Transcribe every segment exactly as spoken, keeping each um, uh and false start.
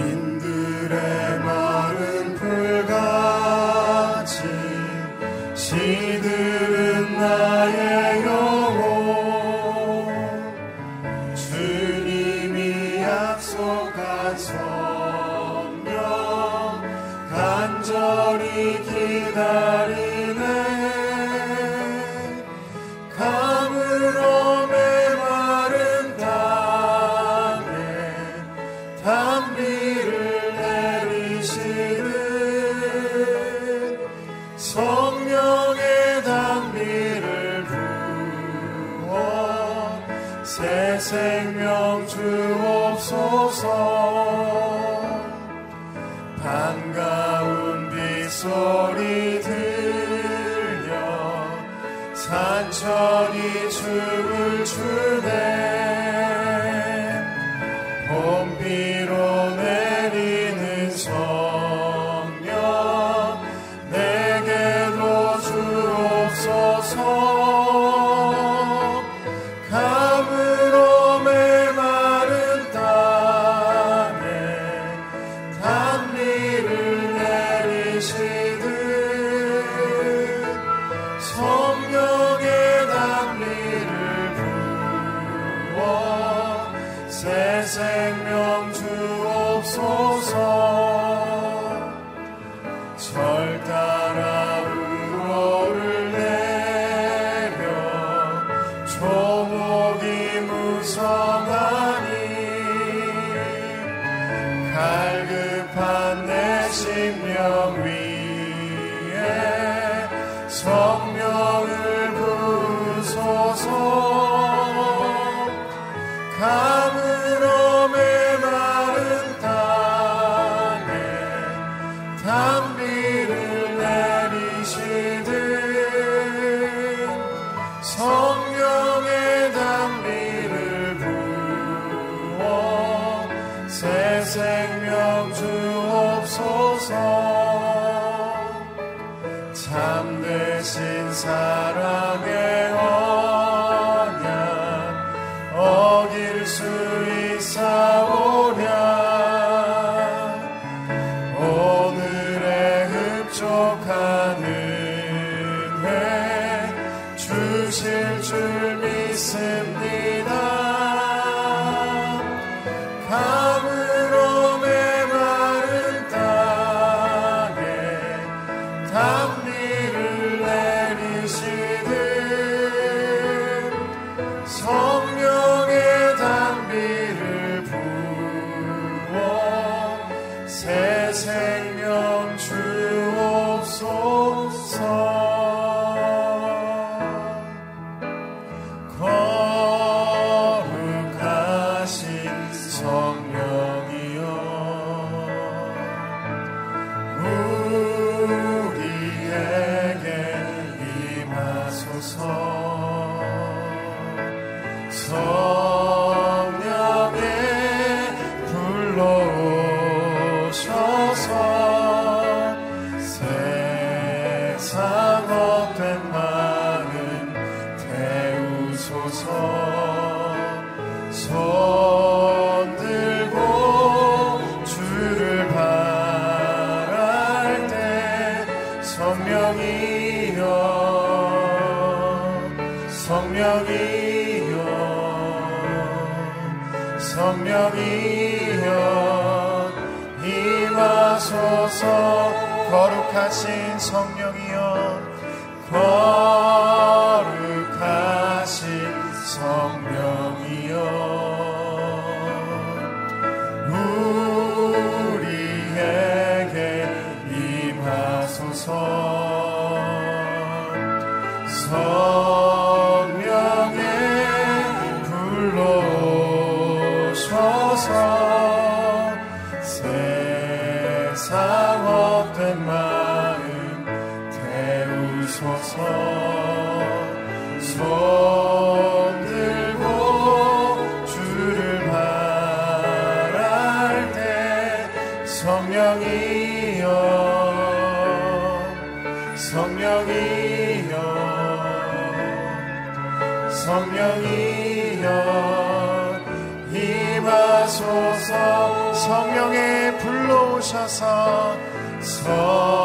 성령이여 임하소서. 성령의 불로 오셔서 성령의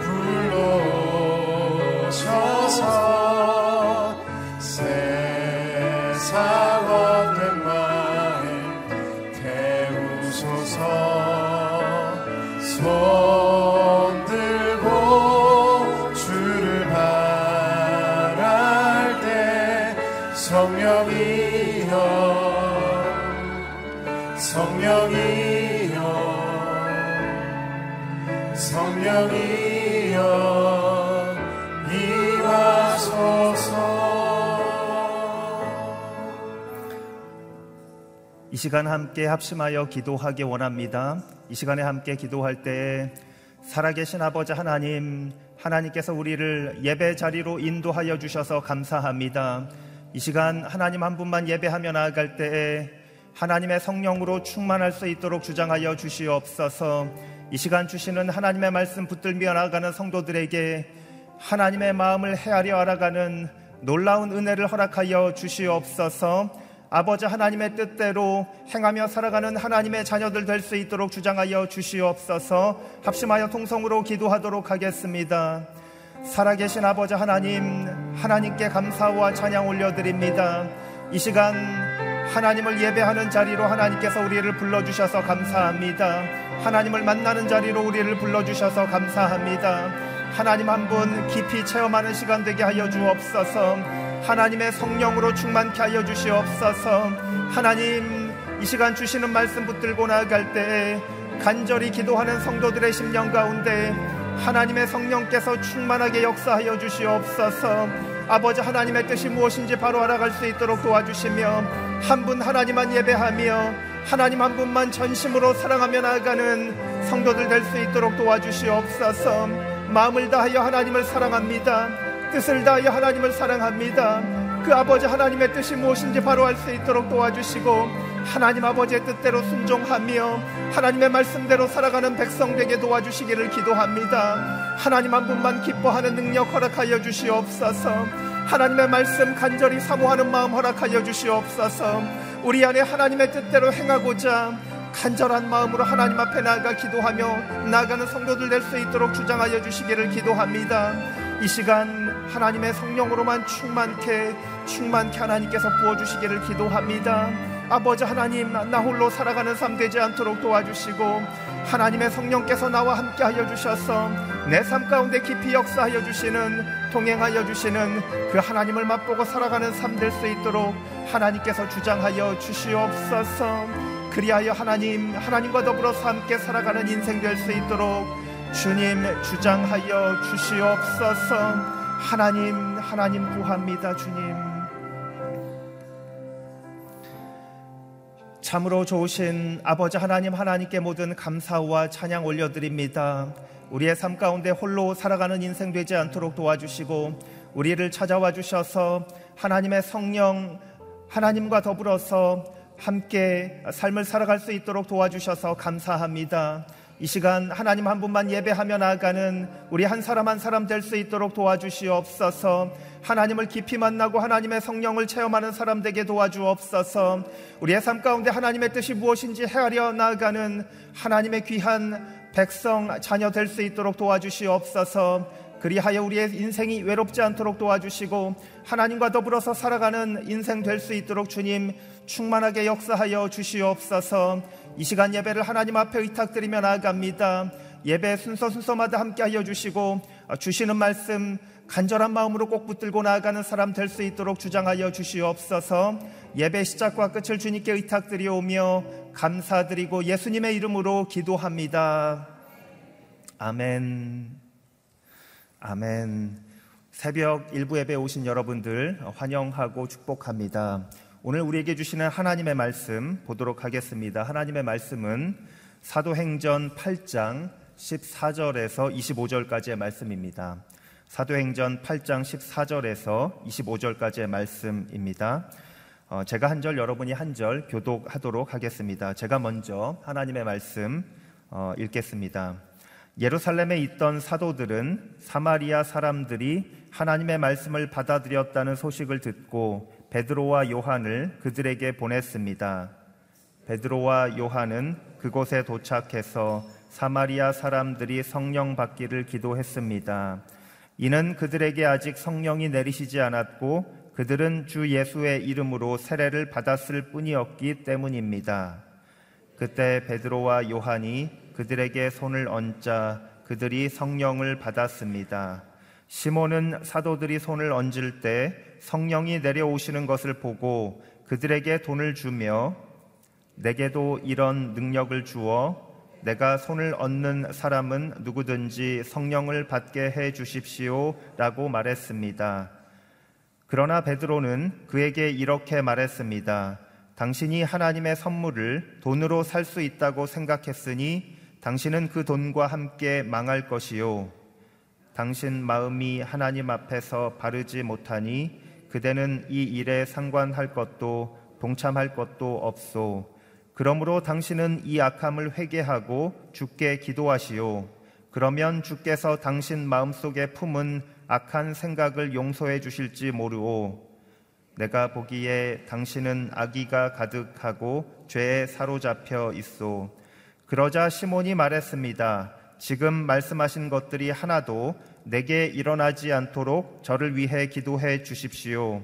불로 오셔서 세상 없는 마음 태우소서. 손 들고 주를 바랄 때 성령이여 성령이여 성령이여 임하소서. 이 시간 함께 합심하여 기도하기 원합니다. 이 시간에 함께 기도할 때에 살아계신 아버지 하나님, 하나님께서 우리를 예배 자리로 인도하여 주셔서 감사합니다. 이 시간 하나님 한 분만 예배하며 나아갈 때에 하나님의 성령으로 충만할 수 있도록 주장하여 주시옵소서. 이 시간 주시는 하나님의 말씀 붙들며 나아가는 성도들에게 하나님의 마음을 헤아려 알아가는 놀라운 은혜를 허락하여 주시옵소서. 아버지 하나님의 뜻대로 행하며 살아가는 하나님의 자녀들 될 수 있도록 주장하여 주시옵소서. 합심하여 통성으로 기도하도록 하겠습니다. 살아계신 아버지 하나님, 하나님께 감사와 찬양 올려드립니다. 이 시간 하나님을 예배하는 자리로 하나님께서 우리를 불러주셔서 감사합니다. 하나님을 만나는 자리로 우리를 불러주셔서 감사합니다. 하나님 한 분 깊이 체험하는 시간 되게 하여 주옵소서. 하나님의 성령으로 충만케 하여 주시옵소서. 하나님, 이 시간 주시는 말씀 붙들고 나아갈 때에 간절히 기도하는 성도들의 심령 가운데 하나님의 성령께서 충만하게 역사하여 주시옵소서. 아버지 하나님의 뜻이 무엇인지 바로 알아갈 수 있도록 도와주시며 한 분 하나님만 예배하며 하나님 한 분만 전심으로 사랑하며 나아가는 성도들 될 수 있도록 도와주시옵소서. 마음을 다하여 하나님을 사랑합니다. 뜻을 다하여 하나님을 사랑합니다. 그 아버지 하나님의 뜻이 무엇인지 바로 알 수 있도록 도와주시고 하나님 아버지의 뜻대로 순종하며 하나님의 말씀대로 살아가는 백성 되게 도와주시기를 기도합니다. 하나님 한 분만 기뻐하는 능력 허락하여 주시옵소서. 하나님의 말씀 간절히 사모하는 마음 허락하여 주시옵소서. 우리 안에 하나님의 뜻대로 행하고자 간절한 마음으로 하나님 앞에 나아가 기도하며 나아가는 성도들 될 수 있도록 주장하여 주시기를 기도합니다. 이 시간 하나님의 성령으로만 충만케 충만케 하나님께서 부어주시기를 기도합니다. 아버지 하나님, 나 홀로 살아가는 삶 되지 않도록 도와주시고 하나님의 성령께서 나와 함께 하여 주셔서 내 삶 가운데 깊이 역사하여 주시는, 동행하여 주시는 그 하나님을 맛보고 살아가는 삶 될 수 있도록 하나님께서 주장하여 주시옵소서. 그리하여 하나님, 하나님과 더불어서 함께 살아가는 인생 될 수 있도록 주님 주장하여 주시옵소서. 하나님, 하나님 구합니다. 주님, 참으로 좋으신 아버지 하나님, 하나님께 모든 감사와 찬양 올려드립니다. 우리의 삶 가운데 홀로 살아가는 인생 되지 않도록 도와주시고 우리를 찾아와 주셔서 하나님의 성령, 하나님과 더불어서 함께 삶을 살아갈 수 있도록 도와주셔서 감사합니다. 이 시간 하나님 한 분만 예배하며 나아가는 우리 한 사람 한 사람 될 수 있도록 도와주시옵소서. 하나님을 깊이 만나고 하나님의 성령을 체험하는 사람 되게 도와주옵소서. 우리의 삶 가운데 하나님의 뜻이 무엇인지 헤아려 나아가는 하나님의 귀한 백성 자녀 될 수 있도록 도와주시옵소서. 그리하여 우리의 인생이 외롭지 않도록 도와주시고 하나님과 더불어서 살아가는 인생 될 수 있도록 주님 충만하게 역사하여 주시옵소서. 이 시간 예배를 하나님 앞에 의탁드리며 나아갑니다. 예배 순서 순서마다 함께하여 주시고 주시는 말씀 간절한 마음으로 꼭 붙들고 나아가는 사람 될 수 있도록 주장하여 주시옵소서. 예배 시작과 끝을 주님께 의탁드리오며 감사드리고 예수님의 이름으로 기도합니다. 아멘. 아멘. 새벽 일부 예배에 오신 여러분들 환영하고 축복합니다. 오늘 우리에게 주시는 하나님의 말씀 보도록 하겠습니다. 하나님의 말씀은 사도행전 팔 장 십사 절에서 이십오 절까지의 말씀입니다. 사도행전 팔 장 십사 절에서 이십오 절까지의 말씀입니다. 어, 제가 한 절, 여러분이 한 절 교독하도록 하겠습니다. 제가 먼저 하나님의 말씀 어, 읽겠습니다. 예루살렘에 있던 사도들은 사마리아 사람들이 하나님의 말씀을 받아들였다는 소식을 듣고 베드로와 요한을 그들에게 보냈습니다. 베드로와 요한은 그곳에 도착해서 사마리아 사람들이 성령 받기를 기도했습니다. 이는 그들에게 아직 성령이 내리시지 않았고 그들은 주 예수의 이름으로 세례를 받았을 뿐이었기 때문입니다. 그때 베드로와 요한이 그들에게 손을 얹자 그들이 성령을 받았습니다. 시몬은 사도들이 손을 얹을 때 성령이 내려오시는 것을 보고 그들에게 돈을 주며 내게도 이런 능력을 주어 내가 손을 얹는 사람은 누구든지 성령을 받게 해 주십시오 라고 말했습니다. 그러나 베드로는 그에게 이렇게 말했습니다. 당신이 하나님의 선물을 돈으로 살 수 있다고 생각했으니 당신은 그 돈과 함께 망할 것이요. 당신 마음이 하나님 앞에서 바르지 못하니 그대는 이 일에 상관할 것도 동참할 것도 없소. 그러므로 당신은 이 악함을 회개하고 주께 기도하시오. 그러면 주께서 당신 마음속에 품은 악한 생각을 용서해 주실지 모르오. 내가 보기에 당신은 악의가 가득하고 죄에 사로잡혀 있소. 그러자 시몬이 말했습니다. 지금 말씀하신 것들이 하나도 내게 일어나지 않도록 저를 위해 기도해 주십시오.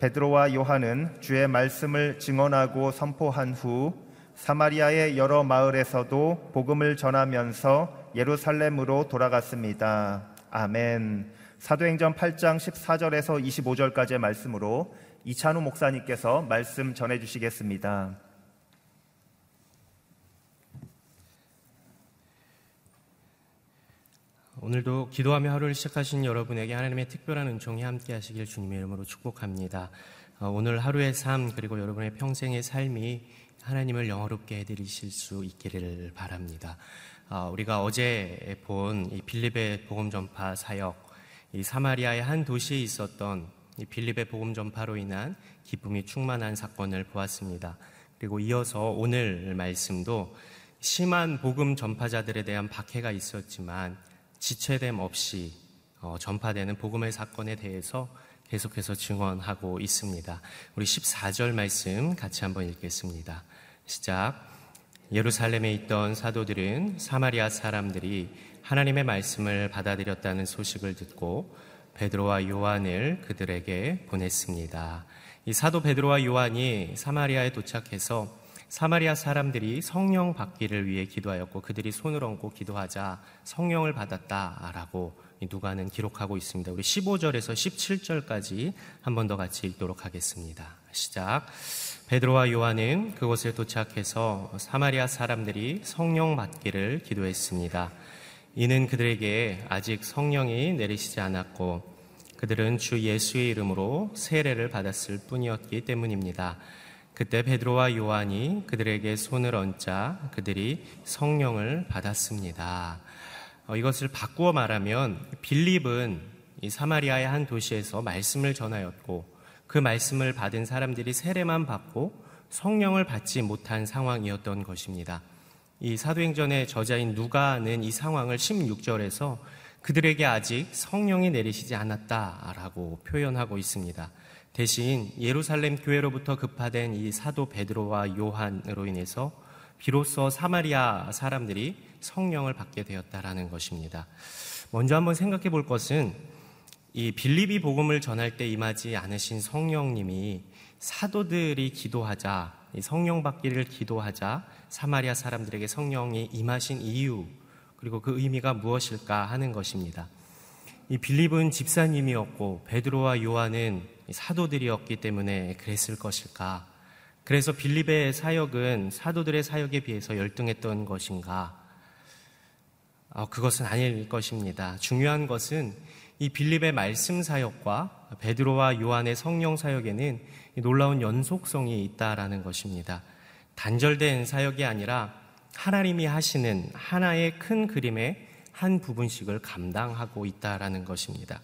베드로와 요한은 주의 말씀을 증언하고 선포한 후 사마리아의 여러 마을에서도 복음을 전하면서 예루살렘으로 돌아갔습니다. 아멘. 사도행전 팔 장 십사 절에서 이십오 절까지의 말씀으로 이찬우 목사님께서 말씀 전해주시겠습니다. 오늘도 기도하며 하루를 시작하신 여러분에게 하나님의 특별한 은총이 함께 하시길 주님의 이름으로 축복합니다. 오늘 하루의 삶 그리고 여러분의 평생의 삶이 하나님을 영화롭게 해드리실 수 있기를 바랍니다. 우리가 어제 본 이 빌립의 복음 전파 사역, 이 사마리아의 한 도시에 있었던 이 빌립의 복음 전파로 인한 기쁨이 충만한 사건을 보았습니다. 그리고 이어서 오늘 말씀도 심한 복음 전파자들에 대한 박해가 있었지만 지체됨 없이 전파되는 복음의 사건에 대해서 계속해서 증언하고 있습니다. 우리 십사 절 말씀 같이 한번 읽겠습니다. 시작. 예루살렘에 있던 사도들은 사마리아 사람들이 하나님의 말씀을 받아들였다는 소식을 듣고 베드로와 요한을 그들에게 보냈습니다. 이 사도 베드로와 요한이 사마리아에 도착해서 사마리아 사람들이 성령 받기를 위해 기도하였고 그들이 손을 얹고 기도하자 성령을 받았다라고 누가는 기록하고 있습니다. 우리 십오 절에서 십칠 절까지 한 번 더 같이 읽도록 하겠습니다. 시작. 베드로와 요한은 그곳에 도착해서 사마리아 사람들이 성령 받기를 기도했습니다. 이는 그들에게 아직 성령이 내리시지 않았고 그들은 주 예수의 이름으로 세례를 받았을 뿐이었기 때문입니다. 그때 베드로와 요한이 그들에게 손을 얹자 그들이 성령을 받았습니다. 어, 이것을 바꾸어 말하면 빌립은 이 사마리아의 한 도시에서 말씀을 전하였고 그 말씀을 받은 사람들이 세례만 받고 성령을 받지 못한 상황이었던 것입니다. 이 사도행전의 저자인 누가는 이 상황을 십육 절에서 그들에게 아직 성령이 내리시지 않았다라고 표현하고 있습니다. 대신 예루살렘 교회로부터 급파된 이 사도 베드로와 요한으로 인해서 비로소 사마리아 사람들이 성령을 받게 되었다라는 것입니다. 먼저 한번 생각해 볼 것은 이 빌립이 복음을 전할 때 임하지 않으신 성령님이 사도들이 기도하자, 성령 받기를 기도하자 사마리아 사람들에게 성령이 임하신 이유, 그리고 그 의미가 무엇일까 하는 것입니다. 이 빌립은 집사님이었고 베드로와 요한은 사도들이었기 때문에 그랬을 것일까? 그래서 빌립의 사역은 사도들의 사역에 비해서 열등했던 것인가? 어, 그것은 아닐 것입니다. 중요한 것은 이 빌립의 말씀 사역과 베드로와 요한의 성령 사역에는 놀라운 연속성이 있다라는 것입니다. 단절된 사역이 아니라 하나님이 하시는 하나의 큰 그림의 한 부분씩을 감당하고 있다라는 것입니다.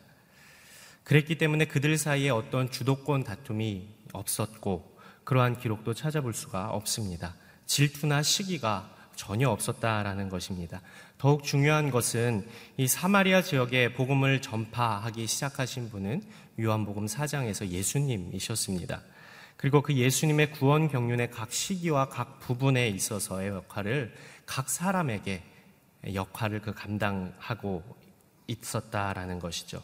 그랬기 때문에 그들 사이에 어떤 주도권 다툼이 없었고 그러한 기록도 찾아볼 수가 없습니다. 질투나 시기가 전혀 없었다라는 것입니다. 더욱 중요한 것은 이 사마리아 지역에 복음을 전파하기 시작하신 분은 요한복음 사 장에서 예수님이셨습니다. 그리고 그 예수님의 구원 경륜의 각 시기와 각 부분에 있어서의 역할을 각 사람에게 역할을 그 감당하고 있었다라는 것이죠.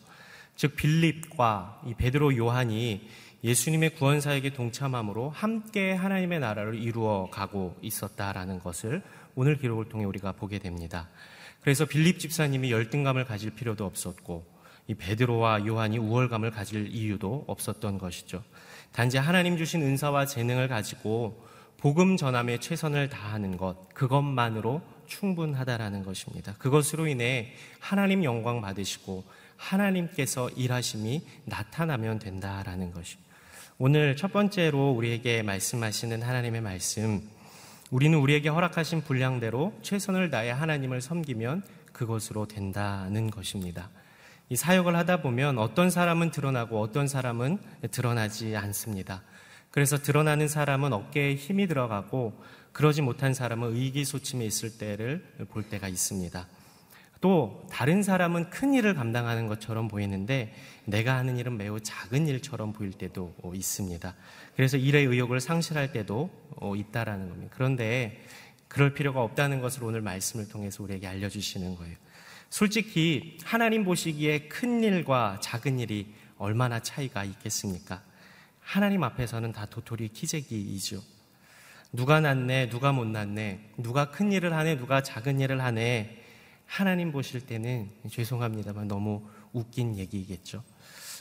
즉 빌립과 이 베드로 요한이 예수님의 구원사역에 동참함으로 함께 하나님의 나라를 이루어가고 있었다라는 것을 오늘 기록을 통해 우리가 보게 됩니다. 그래서 빌립 집사님이 열등감을 가질 필요도 없었고 이 베드로와 요한이 우월감을 가질 이유도 없었던 것이죠. 단지 하나님 주신 은사와 재능을 가지고 복음 전함에 최선을 다하는 것, 그것만으로 충분하다라는 것입니다. 그것으로 인해 하나님 영광 받으시고 하나님께서 일하심이 나타나면 된다라는 것입니다. 오늘 첫 번째로 우리에게 말씀하시는 하나님의 말씀, 우리는 우리에게 허락하신 분량대로 최선을 다해 하나님을 섬기면 그것으로 된다는 것입니다. 이 사역을 하다 보면 어떤 사람은 드러나고 어떤 사람은 드러나지 않습니다. 그래서 드러나는 사람은 어깨에 힘이 들어가고 그러지 못한 사람은 의기소침해 있을 때를 볼 때가 있습니다. 또 다른 사람은 큰 일을 감당하는 것처럼 보이는데 내가 하는 일은 매우 작은 일처럼 보일 때도 있습니다. 그래서 일의 의욕을 상실할 때도 있다라는 겁니다. 그런데 그럴 필요가 없다는 것을 오늘 말씀을 통해서 우리에게 알려주시는 거예요. 솔직히 하나님 보시기에 큰 일과 작은 일이 얼마나 차이가 있겠습니까? 하나님 앞에서는 다 도토리 키재기이죠. 누가 낫네, 누가 못 낫네, 누가 큰 일을 하네, 누가 작은 일을 하네. 하나님 보실 때는 죄송합니다만 너무 웃긴 얘기이겠죠.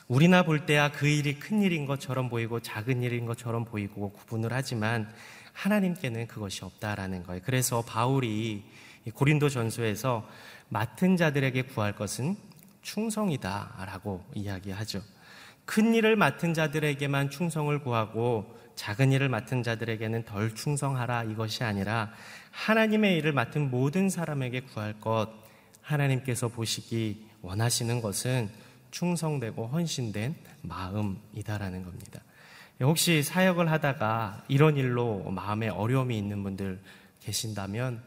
우리나 볼 때야 그 일이 큰 일인 것처럼 보이고 작은 일인 것처럼 보이고 구분을 하지만 하나님께는 그것이 없다라는 거예요. 그래서 바울이 고린도 전서에서 맡은 자들에게 구할 것은 충성이다라고 이야기하죠. 큰 일을 맡은 자들에게만 충성을 구하고 작은 일을 맡은 자들에게는 덜 충성하라, 이것이 아니라 하나님의 일을 맡은 모든 사람에게 구할 것, 하나님께서 보시기 원하시는 것은 충성되고 헌신된 마음이다라는 겁니다. 혹시 사역을 하다가 이런 일로 마음에 어려움이 있는 분들 계신다면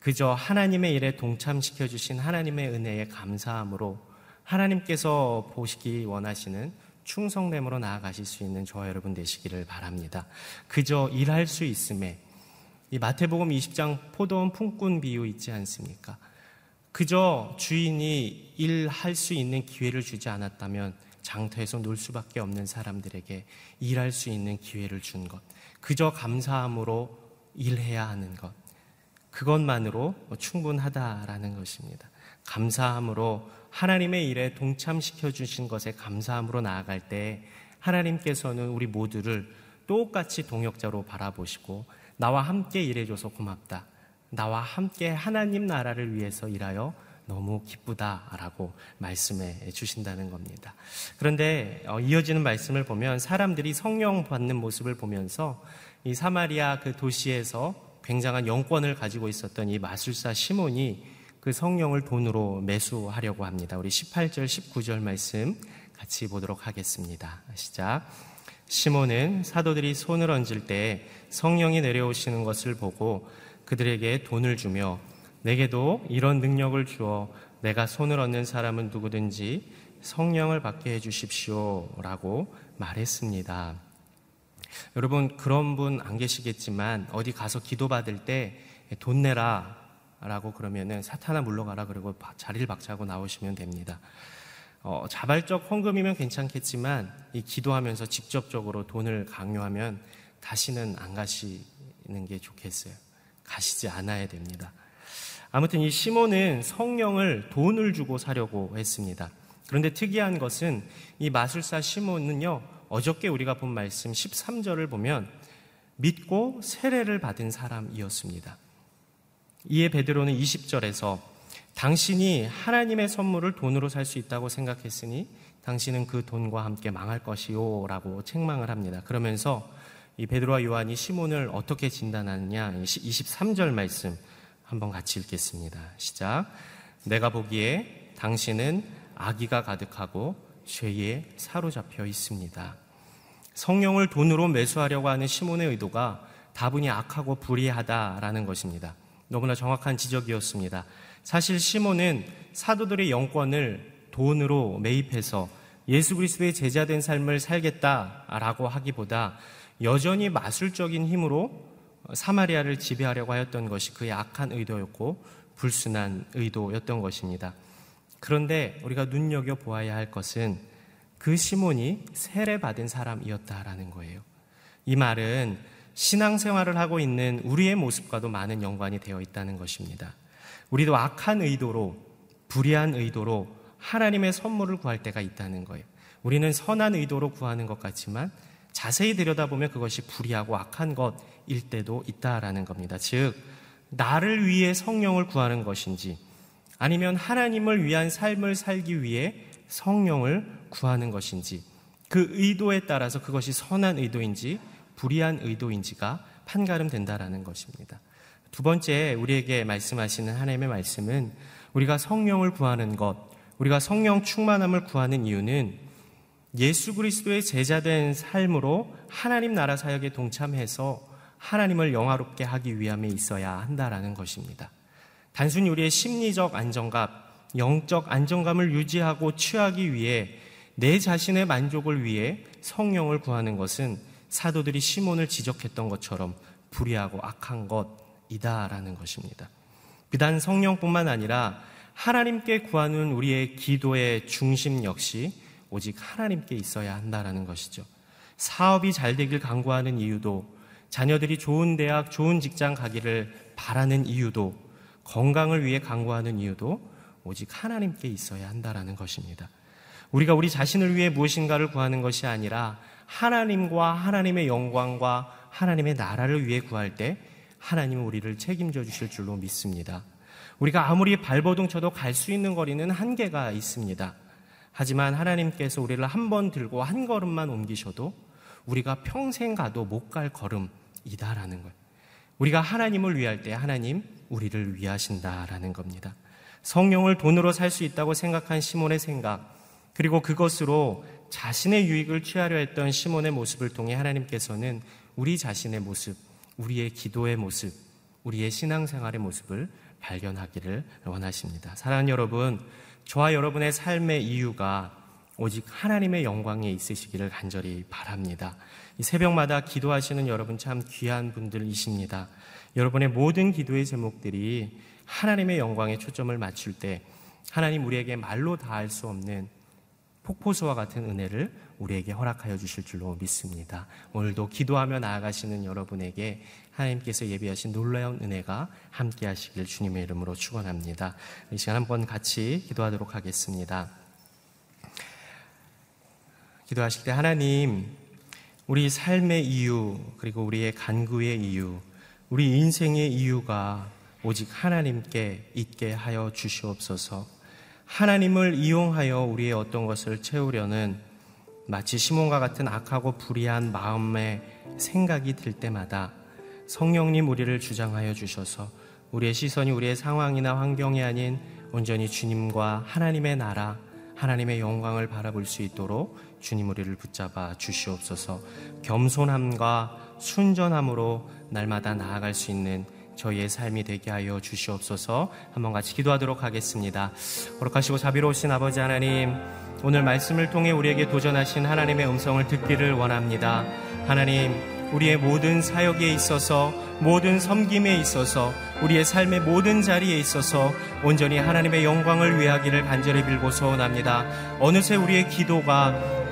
그저 하나님의 일에 동참시켜 주신 하나님의 은혜에 감사함으로 하나님께서 보시기 원하시는 충성됨으로 나아가실 수 있는 저와 여러분 되시기를 바랍니다. 그저 일할 수 있음에, 이 마태복음 이십 장 포도원 품꾼 비유 있지 않습니까? 그저 주인이 일할 수 있는 기회를 주지 않았다면 장터에서 놀 수밖에 없는 사람들에게 일할 수 있는 기회를 준 것, 그저 감사함으로 일해야 하는 것, 그것만으로 충분하다라는 것입니다. 감사함으로 하나님의 일에 동참시켜 주신 것에 감사함으로 나아갈 때 하나님께서는 우리 모두를 똑같이 동역자로 바라보시고 나와 함께 일해줘서 고맙다, 나와 함께 하나님 나라를 위해서 일하여 너무 기쁘다라고 말씀해 주신다는 겁니다. 그런데 이어지는 말씀을 보면 사람들이 성령 받는 모습을 보면서 이 사마리아 그 도시에서 굉장한 영권을 가지고 있었던 이 마술사 시몬이 그 성령을 돈으로 매수하려고 합니다. 우리 십팔 절, 십구 절 말씀 같이 보도록 하겠습니다. 시작. 시몬은 사도들이 손을 얹을 때 성령이 내려오시는 것을 보고 그들에게 돈을 주며 내게도 이런 능력을 주어 내가 손을 얹는 사람은 누구든지 성령을 받게 해주십시오라고 말했습니다. 여러분, 그런 분 안 계시겠지만 어디 가서 기도받을 때 돈 내라 라고 그러면은 사탄아 물러가라, 그리고 자리를 박차고 나오시면 됩니다. 어, 자발적 헌금이면 괜찮겠지만 이 기도하면서 직접적으로 돈을 강요하면 다시는 안 가시는 게 좋겠어요. 가시지 않아야 됩니다. 아무튼 이 시몬은 성령을 돈을 주고 사려고 했습니다. 그런데 특이한 것은 이 마술사 시몬은요, 어저께 우리가 본 말씀 십삼 절을 보면 믿고 세례를 받은 사람이었습니다. 이에 베드로는 이십 절에서 당신이 하나님의 선물을 돈으로 살 수 있다고 생각했으니 당신은 그 돈과 함께 망할 것이요 라고 책망을 합니다. 그러면서 이 베드로와 요한이 시몬을 어떻게 진단하느냐, 이십삼 절 말씀 한번 같이 읽겠습니다. 시작. 내가 보기에 당신은 악의가 가득하고 죄에 사로잡혀 있습니다. 성령을 돈으로 매수하려고 하는 시몬의 의도가 다분히 악하고 불의하다라는 것입니다. 너무나 정확한 지적이었습니다. 사실 시몬은 사도들의 영권을 돈으로 매입해서 예수 그리스도의 제자된 삶을 살겠다라고 하기보다 여전히 마술적인 힘으로 사마리아를 지배하려고 하였던 것이 그의 악한 의도였고 불순한 의도였던 것입니다. 그런데 우리가 눈여겨보아야 할 것은 그 시몬이 세례받은 사람이었다라는 거예요. 이 말은 신앙생활을 하고 있는 우리의 모습과도 많은 연관이 되어 있다는 것입니다. 우리도 악한 의도로, 불의한 의도로 하나님의 선물을 구할 때가 있다는 거예요. 우리는 선한 의도로 구하는 것 같지만 자세히 들여다보면 그것이 불의하고 악한 것일 때도 있다라는 겁니다. 즉, 나를 위해 성령을 구하는 것인지 아니면 하나님을 위한 삶을 살기 위해 성령을 구하는 것인지 그 의도에 따라서 그것이 선한 의도인지 불의한 의도인지가 판가름된다라는 것입니다. 두 번째 우리에게 말씀하시는 하나님의 말씀은 우리가 성령을 구하는 것, 우리가 성령 충만함을 구하는 이유는 예수 그리스도의 제자된 삶으로 하나님 나라 사역에 동참해서 하나님을 영화롭게 하기 위함에 있어야 한다라는 것입니다. 단순히 우리의 심리적 안정감, 영적 안정감을 유지하고 취하기 위해 내 자신의 만족을 위해 성령을 구하는 것은 사도들이 시몬을 지적했던 것처럼 불의하고 악한 것이다라는 것입니다. 비단 성령뿐만 아니라 하나님께 구하는 우리의 기도의 중심 역시 오직 하나님께 있어야 한다라는 것이죠. 사업이 잘 되길 간구하는 이유도, 자녀들이 좋은 대학, 좋은 직장 가기를 바라는 이유도, 건강을 위해 간구하는 이유도 오직 하나님께 있어야 한다라는 것입니다. 우리가 우리 자신을 위해 무엇인가를 구하는 것이 아니라 하나님과 하나님의 영광과 하나님의 나라를 위해 구할 때 하나님은 우리를 책임져 주실 줄로 믿습니다. 우리가 아무리 발버둥 쳐도 갈 수 있는 거리는 한계가 있습니다. 하지만 하나님께서 우리를 한 번 들고 한 걸음만 옮기셔도 우리가 평생 가도 못 갈 걸음이다라는 거예요. 우리가 하나님을 위할 때 하나님 우리를 위하신다라는 겁니다. 성령을 돈으로 살 수 있다고 생각한 시몬의 생각, 그리고 그것으로 자신의 유익을 취하려 했던 시몬의 모습을 통해 하나님께서는 우리 자신의 모습, 우리의 기도의 모습, 우리의 신앙생활의 모습을 발견하기를 원하십니다. 사랑하는 여러분, 저와 여러분의 삶의 이유가 오직 하나님의 영광에 있으시기를 간절히 바랍니다. 이 새벽마다 기도하시는 여러분 참 귀한 분들이십니다. 여러분의 모든 기도의 제목들이 하나님의 영광에 초점을 맞출 때 하나님 우리에게 말로 다할 수 없는 폭포수와 같은 은혜를 우리에게 허락하여 주실 줄로 믿습니다. 오늘도 기도하며 나아가시는 여러분에게 하나님께서 예비하신 놀라운 은혜가 함께 하시길 주님의 이름으로 축원합니다. 이 시간 한번 같이 기도하도록 하겠습니다. 기도하실 때 하나님, 우리 삶의 이유, 그리고 우리의 간구의 이유, 우리 인생의 이유가 오직 하나님께 있게 하여 주시옵소서. 하나님을 이용하여 우리의 어떤 것을 채우려는 마치 시몬과 같은 악하고 불의한 마음의 생각이 들 때마다 성령님 우리를 주장하여 주셔서 우리의 시선이 우리의 상황이나 환경이 아닌 온전히 주님과 하나님의 나라, 하나님의 영광을 바라볼 수 있도록 주님 우리를 붙잡아 주시옵소서. 겸손함과 순전함으로 날마다 나아갈 수 있는 저희의 삶이 되게 하여 주시옵소서. 한번 같이 기도하도록 하겠습니다. 거룩하시고 자비로우신 아버지 하나님, 오늘 말씀을 통해 우리에게 도전하신 하나님의 음성을 듣기를 원합니다. 하나님, 우리의 모든 사역에 있어서, 모든 섬김에 있어서, 우리의 삶의 모든 자리에 있어서 온전히 하나님의 영광을 위하기를 간절히 빌고 소원합니다. 어느새 우리의 기도가,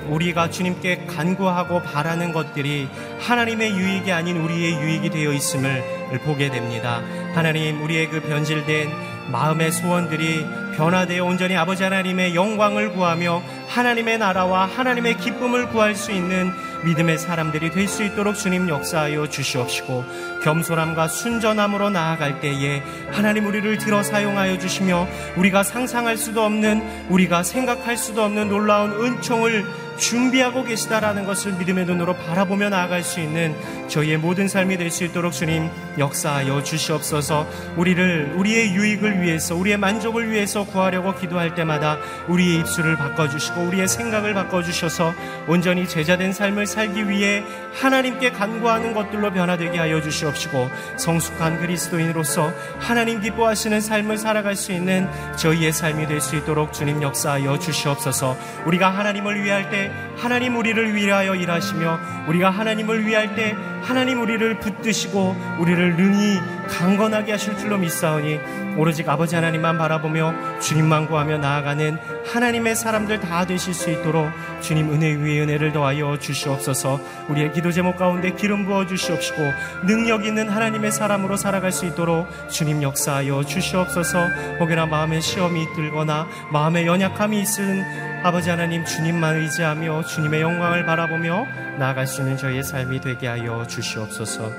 우리가 주님께 간구하고 바라는 것들이 하나님의 유익이 아닌 우리의 유익이 되어 있음을 보게 됩니다. 하나님, 우리의 그 변질된 마음의 소원들이 변화되어 온전히 아버지 하나님의 영광을 구하며 하나님의 나라와 하나님의 기쁨을 구할 수 있는 믿음의 사람들이 될 수 있도록 주님 역사하여 주시옵시고, 겸손함과 순전함으로 나아갈 때에 하나님 우리를 들어 사용하여 주시며 우리가 상상할 수도 없는, 우리가 생각할 수도 없는 놀라운 은총을 준비하고 계시다라는 것을 믿음의 눈으로 바라보며 나아갈 수 있는 저희의 모든 삶이 될 수 있도록 주님 역사하여 주시옵소서. 우리를 우리의 유익을 위해서, 우리의 만족을 위해서 구하려고 기도할 때마다 우리의 입술을 바꿔주시고 우리의 생각을 바꿔주셔서 온전히 제자된 삶을 살기 위해 하나님께 간구하는 것들로 변화되게 하여 주시옵시고, 성숙한 그리스도인으로서 하나님 기뻐하시는 삶을 살아갈 수 있는 저희의 삶이 될 수 있도록 주님 역사하여 주시옵소서. 우리가 하나님을 위할 때 하나님 우리를 위하여 일하시며, 우리가 하나님을 위할 때 하나님 우리를 붙드시고 우리를 능히 강건하게 하실 줄로 믿사오니 오로지 아버지 하나님만 바라보며 주님만 구하며 나아가는 하나님의 사람들 다 되실 수 있도록 주님 은혜 위에 은혜를 더하여 주시옵소서. 우리의 기도 제목 가운데 기름 부어 주시옵시고 능력 있는 하나님의 사람으로 살아갈 수 있도록 주님 역사하여 주시옵소서. 혹여나 마음에 시험이 들거나 마음에 연약함이 있은 아버지 하나님 주님만 의지하며 주님의 영광을 바라보며 나아갈 수 있는 저희의 삶이 되게 하여 주시옵소서.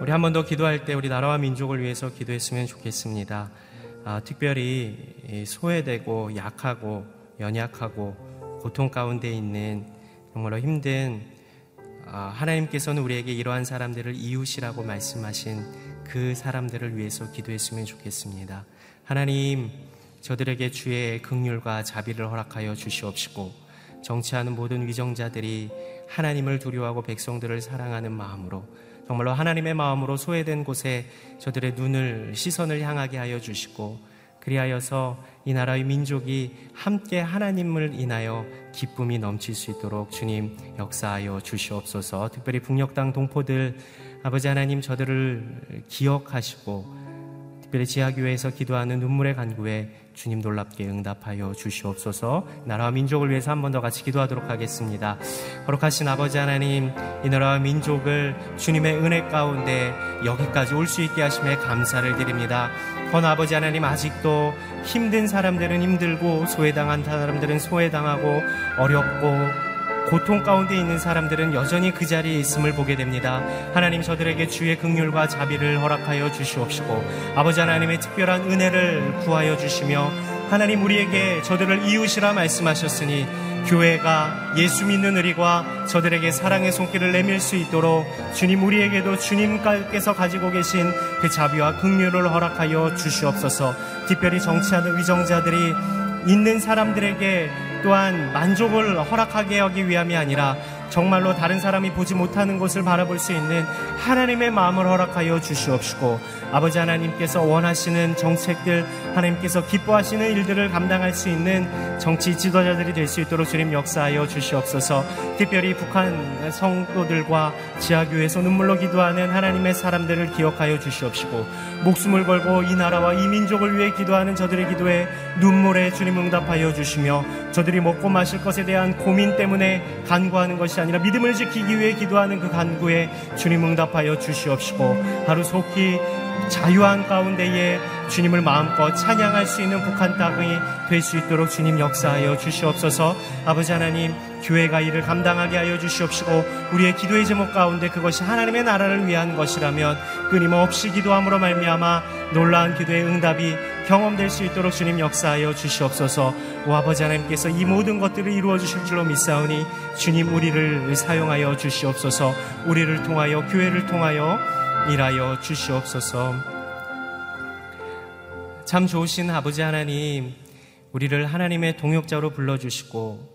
우리 한 번 더 기도할 때 우리 나라와 민족을 위해서 기도했으면 좋겠습니다. 아, 특별히 소외되고 약하고 연약하고 고통 가운데 있는 정말로 힘든, 아, 하나님께서는 우리에게 이러한 사람들을 이웃이라고 말씀하신 그 사람들을 위해서 기도했으면 좋겠습니다. 하나님, 저들에게 주의 긍휼과 자비를 허락하여 주시옵시고 정치하는 모든 위정자들이 하나님을 두려워하고 백성들을 사랑하는 마음으로, 정말로 하나님의 마음으로 소외된 곳에 저들의 눈을, 시선을 향하게 하여 주시고 그리하여서 이 나라의 민족이 함께 하나님을 인하여 기쁨이 넘칠 수 있도록 주님 역사하여 주시옵소서. 특별히 북녘땅 동포들, 아버지 하나님 저들을 기억하시고 특별히 지하교회에서 기도하는 눈물의 간구에 주님 놀랍게 응답하여 주시옵소서. 나라와 민족을 위해서 한 번 더 같이 기도하도록 하겠습니다. 거룩하신 아버지 하나님, 이 나라와 민족을 주님의 은혜 가운데 여기까지 올 수 있게 하심에 감사를 드립니다. 건 아버지 하나님, 아직도 힘든 사람들은 힘들고 소외당한 사람들은 소외당하고 어렵고 고통 가운데 있는 사람들은 여전히 그 자리에 있음을 보게 됩니다. 하나님, 저들에게 주의 긍휼과 자비를 허락하여 주시옵시고 아버지 하나님의 특별한 은혜를 구하여 주시며, 하나님 우리에게 저들을 이웃이라 말씀하셨으니 교회가 예수 믿는 의리와 저들에게 사랑의 손길을 내밀 수 있도록 주님 우리에게도 주님께서 가지고 계신 그 자비와 긍휼을 허락하여 주시옵소서. 특별히 정치하는 위정자들이 있는 사람들에게 또한 만족을 허락하게 하기 위함이 아니라 정말로 다른 사람이 보지 못하는 것을 바라볼 수 있는 하나님의 마음을 허락하여 주시옵시고, 아버지 하나님께서 원하시는 정책들, 하나님께서 기뻐하시는 일들을 감당할 수 있는 정치 지도자들이 될 수 있도록 주님 역사하여 주시옵소서. 특별히 북한 성도들과 지하교회에서 눈물로 기도하는 하나님의 사람들을 기억하여 주시옵시고 목숨을 걸고 이 나라와 이 민족을 위해 기도하는 저들의 기도에 눈물에 주님 응답하여 주시며, 저들이 먹고 마실 것에 대한 고민 때문에 간구하는 것이 아니라 믿음을 지키기 위해 기도하는 그 간구에 주님 응답하여 주시옵시고 하루속히 자유한 가운데에 주님을 마음껏 찬양할 수 있는 북한 땅이 될 수 있도록 주님 역사하여 주시옵소서. 아버지 하나님, 교회가 이를 감당하게 하여 주시옵시고 우리의 기도의 제목 가운데 그것이 하나님의 나라를 위한 것이라면 끊임없이 기도함으로 말미암아 놀라운 기도의 응답이 경험될 수 있도록 주님 역사하여 주시옵소서. 오 아버지 하나님께서 이 모든 것들을 이루어 주실 줄로 믿사오니 주님 우리를 사용하여 주시옵소서. 우리를 통하여, 교회를 통하여 일하여 주시옵소서. 참 좋으신 아버지 하나님, 우리를 하나님의 동역자로 불러주시고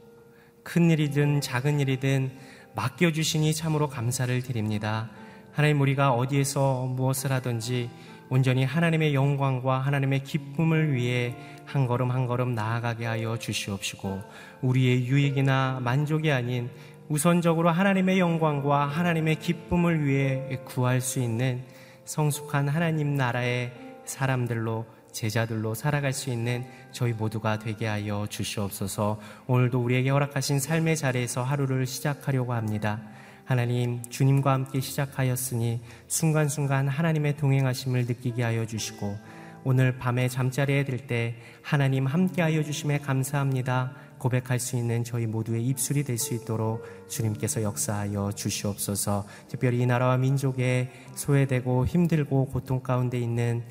큰일이든 작은 일이든 맡겨주시니 참으로 감사를 드립니다. 하나님, 우리가 어디에서 무엇을 하든지 온전히 하나님의 영광과 하나님의 기쁨을 위해 한 걸음 한 걸음 나아가게 하여 주시옵시고 우리의 유익이나 만족이 아닌 우선적으로 하나님의 영광과 하나님의 기쁨을 위해 구할 수 있는 성숙한 하나님 나라의 사람들로, 제자들로 살아갈 수 있는 저희 모두가 되게 하여 주시옵소서. 오늘도 우리에게 허락하신 삶의 자리에서 하루를 시작하려고 합니다. 하나님, 주님과 함께 시작하였으니 순간순간 하나님의 동행하심을 느끼게 하여 주시고 오늘 밤에 잠자리에 들 때 하나님 함께하여 주심에 감사합니다 고백할 수 있는 저희 모두의 입술이 될 수 있도록 주님께서 역사하여 주시옵소서. 특별히 이 나라와 민족에 소외되고 힘들고 고통 가운데 있는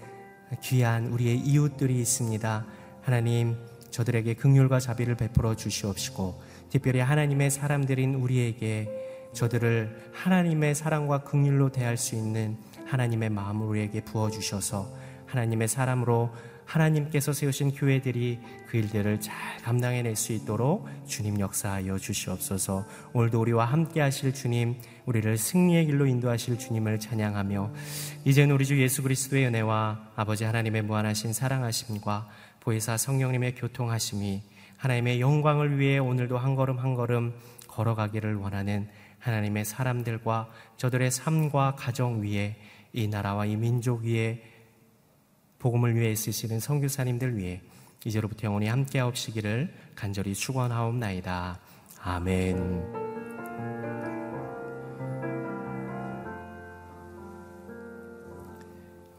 귀한 우리의 이웃들이 있습니다. 하나님, 저들에게 긍휼과 자비를 베풀어 주시옵시고 특별히 하나님의 사람들인 우리에게 저들을 하나님의 사랑과 긍휼로 대할 수 있는 하나님의 마음을 우리에게 부어주셔서 하나님의 사람으로 하나님께서 세우신 교회들이 그 일들을 잘 감당해낼 수 있도록 주님 역사하여 주시옵소서. 오늘도 우리와 함께 하실 주님, 우리를 승리의 길로 인도하실 주님을 찬양하며 이제는 우리 주 예수 그리스도의 은혜와 아버지 하나님의 무한하신 사랑하심과 보혜사 성령님의 교통하심이 하나님의 영광을 위해 오늘도 한 걸음 한 걸음 걸어가기를 원하는 하나님의 사람들과 저들의 삶과 가정 위에, 이 나라와 이 민족 위에, 복음을 위해 쓰시는 선교사님들 위해 이제로부터 영원히 함께하옵시기를 간절히 축원하옵나이다. 아멘.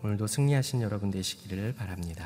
오늘도 승리하신 여러분 되시기를 바랍니다.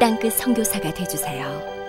땅끝 선교사가 되어주세요.